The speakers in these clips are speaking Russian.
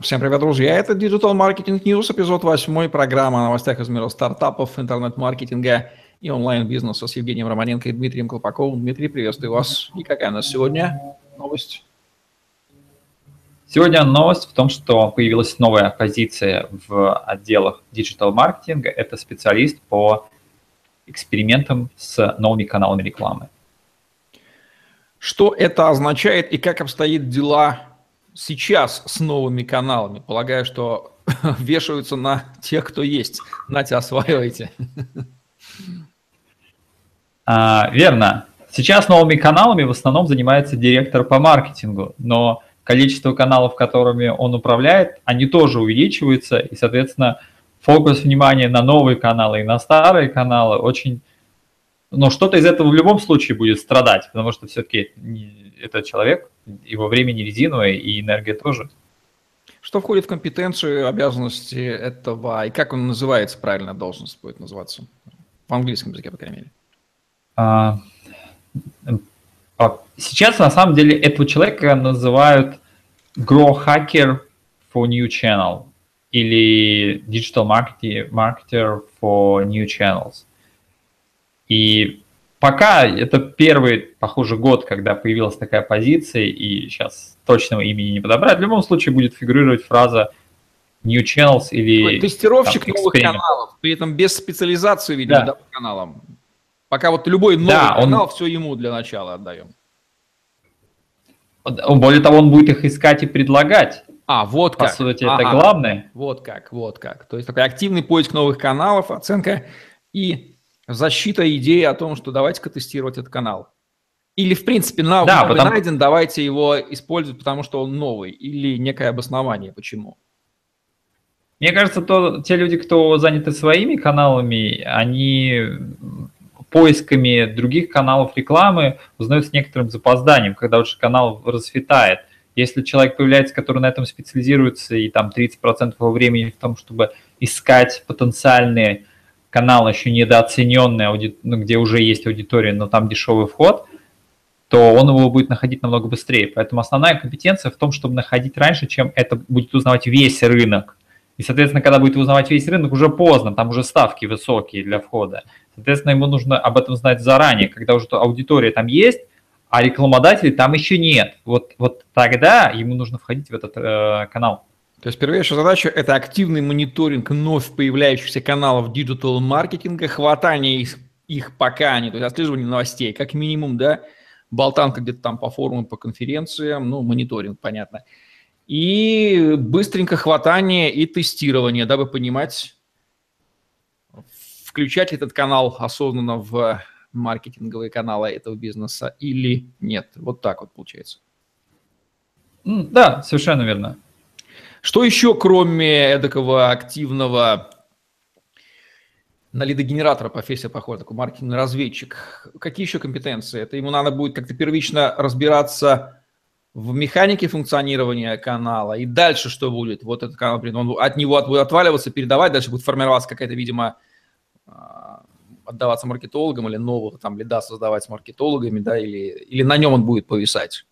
Всем привет, друзья! Это Digital Marketing News, эпизод 8, программа о новостях из мира стартапов, интернет-маркетинга и онлайн-бизнеса с Евгением Романенко и Дмитрием Колпаковым. Дмитрий, приветствую вас. И какая у нас сегодня новость? Сегодня новость в том, что появилась новая позиция в отделах диджитал-маркетинга. Это специалист по экспериментам с новыми каналами рекламы. Что это означает и как обстоят дела сейчас с новыми каналами? Полагаю, что вешаются на тех, кто есть. Нате, осваивайте. Верно. Сейчас новыми каналами в основном занимается директор по маркетингу, но количество каналов, которыми он управляет, они тоже увеличиваются, и, соответственно, фокус внимания на новые каналы и на старые каналы очень... Но что-то из этого в любом случае будет страдать, потому что все-таки этот человек, его время не резиновое, и энергия тоже. Что входит в компетенцию, обязанности этого, и как он называется правильно, должность будет называться? В английском языке, по крайней мере. Сейчас, на самом деле, этого человека называют Growth Hacker for New Channel или Digital Marketer for New Channels. И пока это первый, похоже, год, когда появилась такая позиция, и сейчас точного имени не подобрать. В любом случае будет фигурировать фраза New Channels или... Тестировщик там, новых каналов, при этом без специализации, видимо, да, по каналам. Пока вот любой новый канал, все ему для начала отдаем. Более того, он будет их искать и предлагать. Вот как. По сути, это главное. Вот как. То есть такой активный поиск новых каналов, оценка и... защита идеи о том, что давайте-ка тестировать этот канал. Или, в принципе, найден, давайте его использовать, потому что он новый. Или некое обоснование, почему. Мне кажется, те люди, кто заняты своими каналами, они поисками других каналов рекламы узнают с некоторым запозданием, когда уже канал расцветает. Если человек появляется, который на этом специализируется, и там 30% его времени в том, чтобы искать потенциальные канал еще недооцененный, где уже есть аудитория, но там дешевый вход, то он его будет находить намного быстрее. Поэтому основная компетенция в том, чтобы находить раньше, чем это будет узнавать весь рынок. И, соответственно, когда будет узнавать весь рынок, уже поздно, там уже ставки высокие для входа. Соответственно, ему нужно об этом знать заранее, когда уже аудитория там есть, а рекламодателей там еще нет. Вот тогда ему нужно входить в этот канал. То есть первейшая задача – это активный мониторинг вновь появляющихся каналов диджитал-маркетинга, хватание их пока они, то есть отслеживание новостей, как минимум, да, болтанка где-то там по форумам, по конференциям, мониторинг, понятно. И быстренько хватание и тестирование, дабы понимать, включать этот канал осознанно в маркетинговые каналы этого бизнеса или нет. Вот так вот получается. Да, совершенно верно. Что еще, кроме эдакого активного на лидогенератора, профессия похожа, такой маркетинговый разведчик, какие еще компетенции? Это ему надо будет как-то первично разбираться в механике функционирования канала, и дальше что будет? Вот этот канал, он от него будет отваливаться, передавать, дальше будет формироваться какая-то, видимо, отдаваться маркетологам или нового там лида создавать с маркетологами, да, или на нем он будет повисать.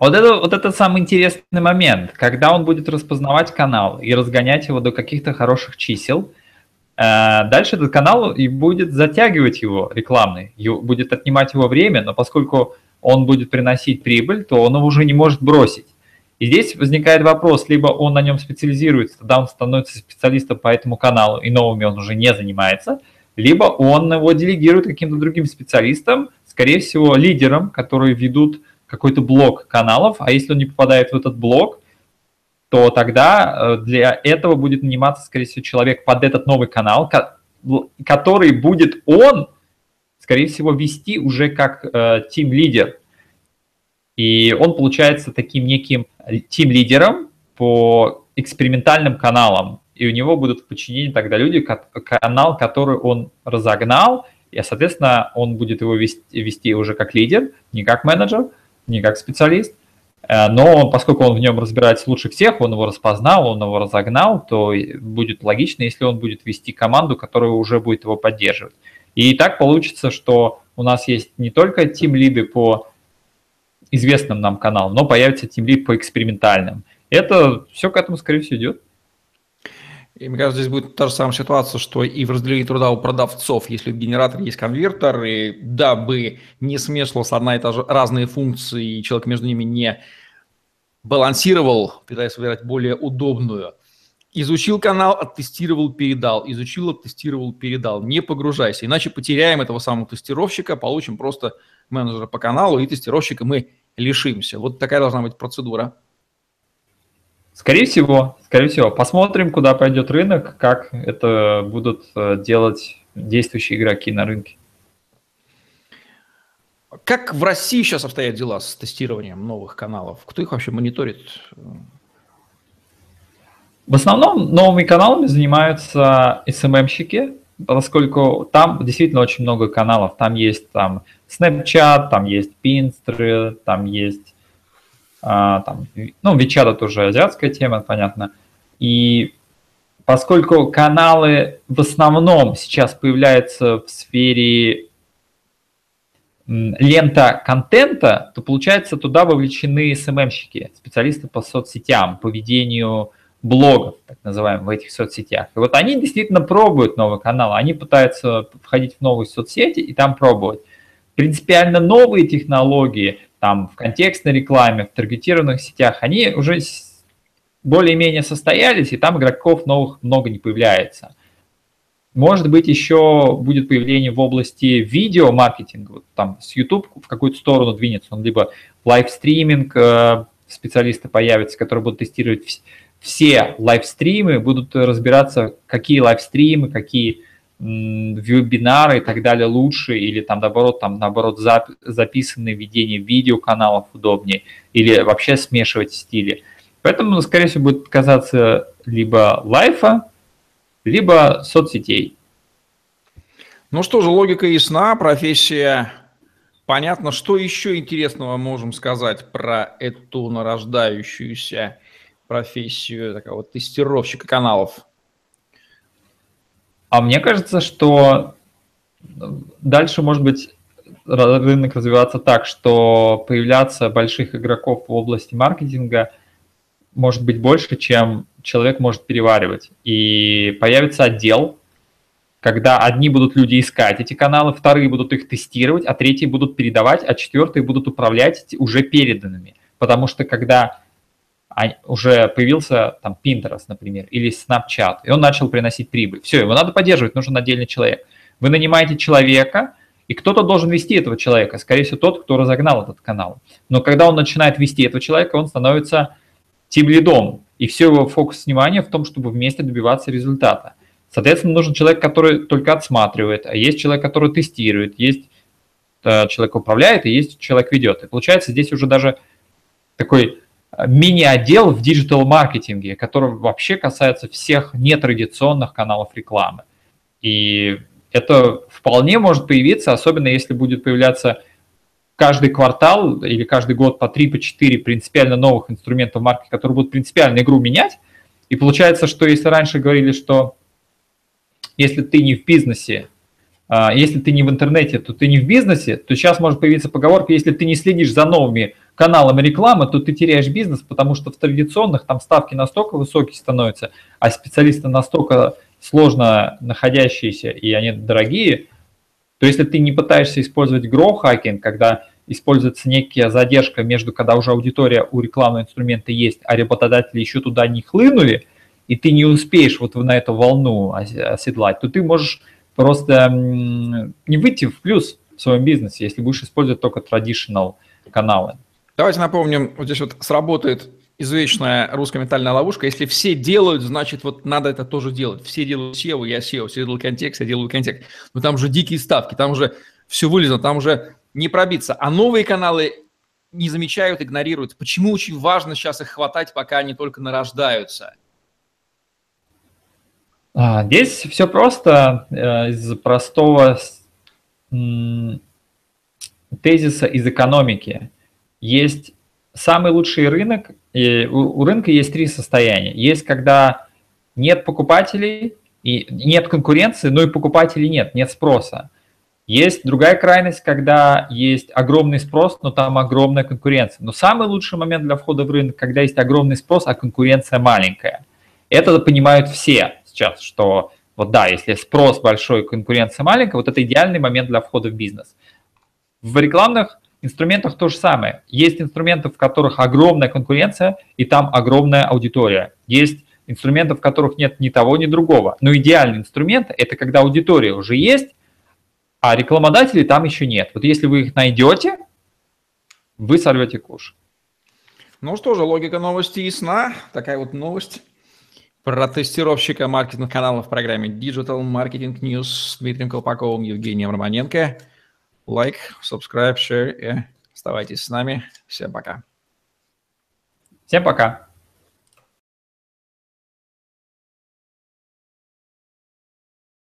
Вот это самый интересный момент, когда он будет распознавать канал и разгонять его до каких-то хороших чисел. Дальше этот канал и будет затягивать его рекламный, будет отнимать его время, но поскольку он будет приносить прибыль, то он его уже не может бросить. И здесь возникает вопрос, либо он на нем специализируется, тогда он становится специалистом по этому каналу, и новыми он уже не занимается, либо он его делегирует каким-то другим специалистам, скорее всего, лидерам, которые ведут какой-то блок каналов, а если он не попадает в этот блок, то тогда для этого будет наниматься, скорее всего, человек под этот новый канал, который будет он, скорее всего, вести уже как тим-лидер. И он получается таким неким тим-лидером по экспериментальным каналам. И у него будут в подчинении тогда люди, канал, который он разогнал, и, соответственно, он будет его вести уже как лидер, не как менеджер, не как специалист, но поскольку он в нем разбирается лучше всех, он его распознал, он его разогнал, то будет логично, если он будет вести команду, которая уже будет его поддерживать. И так получится, что у нас есть не только тим-лиды по известным нам каналам, но появится тим-лид по экспериментальным. Это все к этому, скорее всего, идет. И мне кажется, здесь будет та же самая ситуация, что и в разделении труда у продавцов есть лид-генератор, есть конвертер, и дабы не смешивалась одна и та же разные функции, и человек между ними не балансировал, пытаясь выбирать более удобную. Изучил канал, оттестировал, передал. Изучил, оттестировал, передал. Не погружайся, иначе потеряем этого самого тестировщика, получим просто менеджера по каналу, и тестировщика мы лишимся. Вот такая должна быть процедура. Скорее всего. Посмотрим, куда пойдет рынок, как это будут делать действующие игроки на рынке. Как в России сейчас обстоят дела с тестированием новых каналов? Кто их вообще мониторит? В основном новыми каналами занимаются SMM-щики, поскольку там действительно очень много каналов. Там есть Snapchat, там есть Pinterest, там есть... WeChat это уже азиатская тема, понятно. И поскольку каналы в основном сейчас появляются в сфере лента контента, то получается туда вовлечены SMM-щики, специалисты по соцсетям, по ведению блогов, так называемых, в этих соцсетях. И вот они действительно пробуют новые каналы, они пытаются входить в новые соцсети и там пробовать. Принципиально новые технологии там в контекстной рекламе, в таргетированных сетях, они уже более-менее состоялись, и там игроков новых много не появляется. Может быть, еще будет появление в области видеомаркетинга, вот там с YouTube в какую-то сторону двинется, он либо лайвстриминг, специалисты появятся, которые будут тестировать все лайвстримы, будут разбираться, какие лайвстримы, какие вебинары и так далее лучше, или наоборот записанное ведение видеоканалов удобнее, или вообще смешивать стили. Поэтому, скорее всего, будет казаться либо лайфа, либо соцсетей. Ну что же, логика ясна, профессия понятно. Что еще интересного можем сказать про эту нарождающуюся профессию такого тестировщика каналов? А мне кажется, что дальше может быть рынок развиваться так, что появляться больших игроков в области маркетинга может быть больше, чем человек может переваривать. И появится отдел, когда одни будут люди искать эти каналы, вторые будут их тестировать, а третьи будут передавать, а четвертые будут управлять уже переданными. Потому что когда... уже появился Pinterest, например, или Snapchat, и он начал приносить прибыль. Все, его надо поддерживать, нужен отдельный человек. Вы нанимаете человека, и кто-то должен вести этого человека, скорее всего, тот, кто разогнал этот канал. Но когда он начинает вести этого человека, он становится тим-лидом, и все его фокус внимания в том, чтобы вместе добиваться результата. Соответственно, нужен человек, который только отсматривает, а есть человек, который тестирует, есть человек управляет, и есть человек ведет. И получается, здесь уже даже такой... мини-отдел в диджитал-маркетинге, который вообще касается всех нетрадиционных каналов рекламы. И это вполне может появиться, особенно если будет появляться каждый квартал или каждый год по 3-4 принципиально новых инструментов маркетинга, которые будут принципиально игру менять. И получается, что если раньше говорили, что если ты не в бизнесе, если ты не в интернете, то ты не в бизнесе, то сейчас может появиться поговорка, если ты не следишь за новыми каналами рекламы, то ты теряешь бизнес, потому что в традиционных там ставки настолько высокие становятся, а специалисты настолько сложно находящиеся, и они дорогие, то если ты не пытаешься использовать growth hacking, когда используется некая задержка между, когда уже аудитория у рекламного инструмента есть, а работодатели еще туда не хлынули, и ты не успеешь вот на эту волну оседлать, то ты можешь... просто не выйти в плюс в своем бизнесе, если будешь использовать только traditional каналы. Давайте напомним, вот здесь вот сработает извечная русская ментальная ловушка. Если все делают, значит, вот надо это тоже делать. Все делают SEO, я SEO, все делают контекст, я делаю контекст. Но там же дикие ставки, там уже все вылезло, там уже не пробиться. А новые каналы не замечают, игнорируют. Почему очень важно сейчас их хватать, пока они только нарождаются? Здесь все просто из простого тезиса из экономики. Есть самый лучший рынок, и у рынка есть три состояния. Есть, когда нет покупателей, и нет конкуренции, но и покупателей нет, нет спроса. Есть другая крайность, когда есть огромный спрос, но там огромная конкуренция. Но самый лучший момент для входа в рынок, когда есть огромный спрос, а конкуренция маленькая. Это понимают все сейчас, что вот да, если спрос большой, конкуренция маленькая, вот это идеальный момент для входа в бизнес. В рекламных инструментах то же самое. Есть инструменты, в которых огромная конкуренция, и там огромная аудитория. Есть инструменты, в которых нет ни того, ни другого. Но идеальный инструмент – это когда аудитория уже есть, а рекламодателей там еще нет. Вот если вы их найдете, вы сорвете куш. Ну что же, логика новости ясна. Такая вот новость про тестировщика маркетинговых каналов в программе Digital Marketing News с Дмитрием Колпаковым, Евгением Романенко. Лайк, subscribe, share и оставайтесь с нами. Всем пока. Всем пока.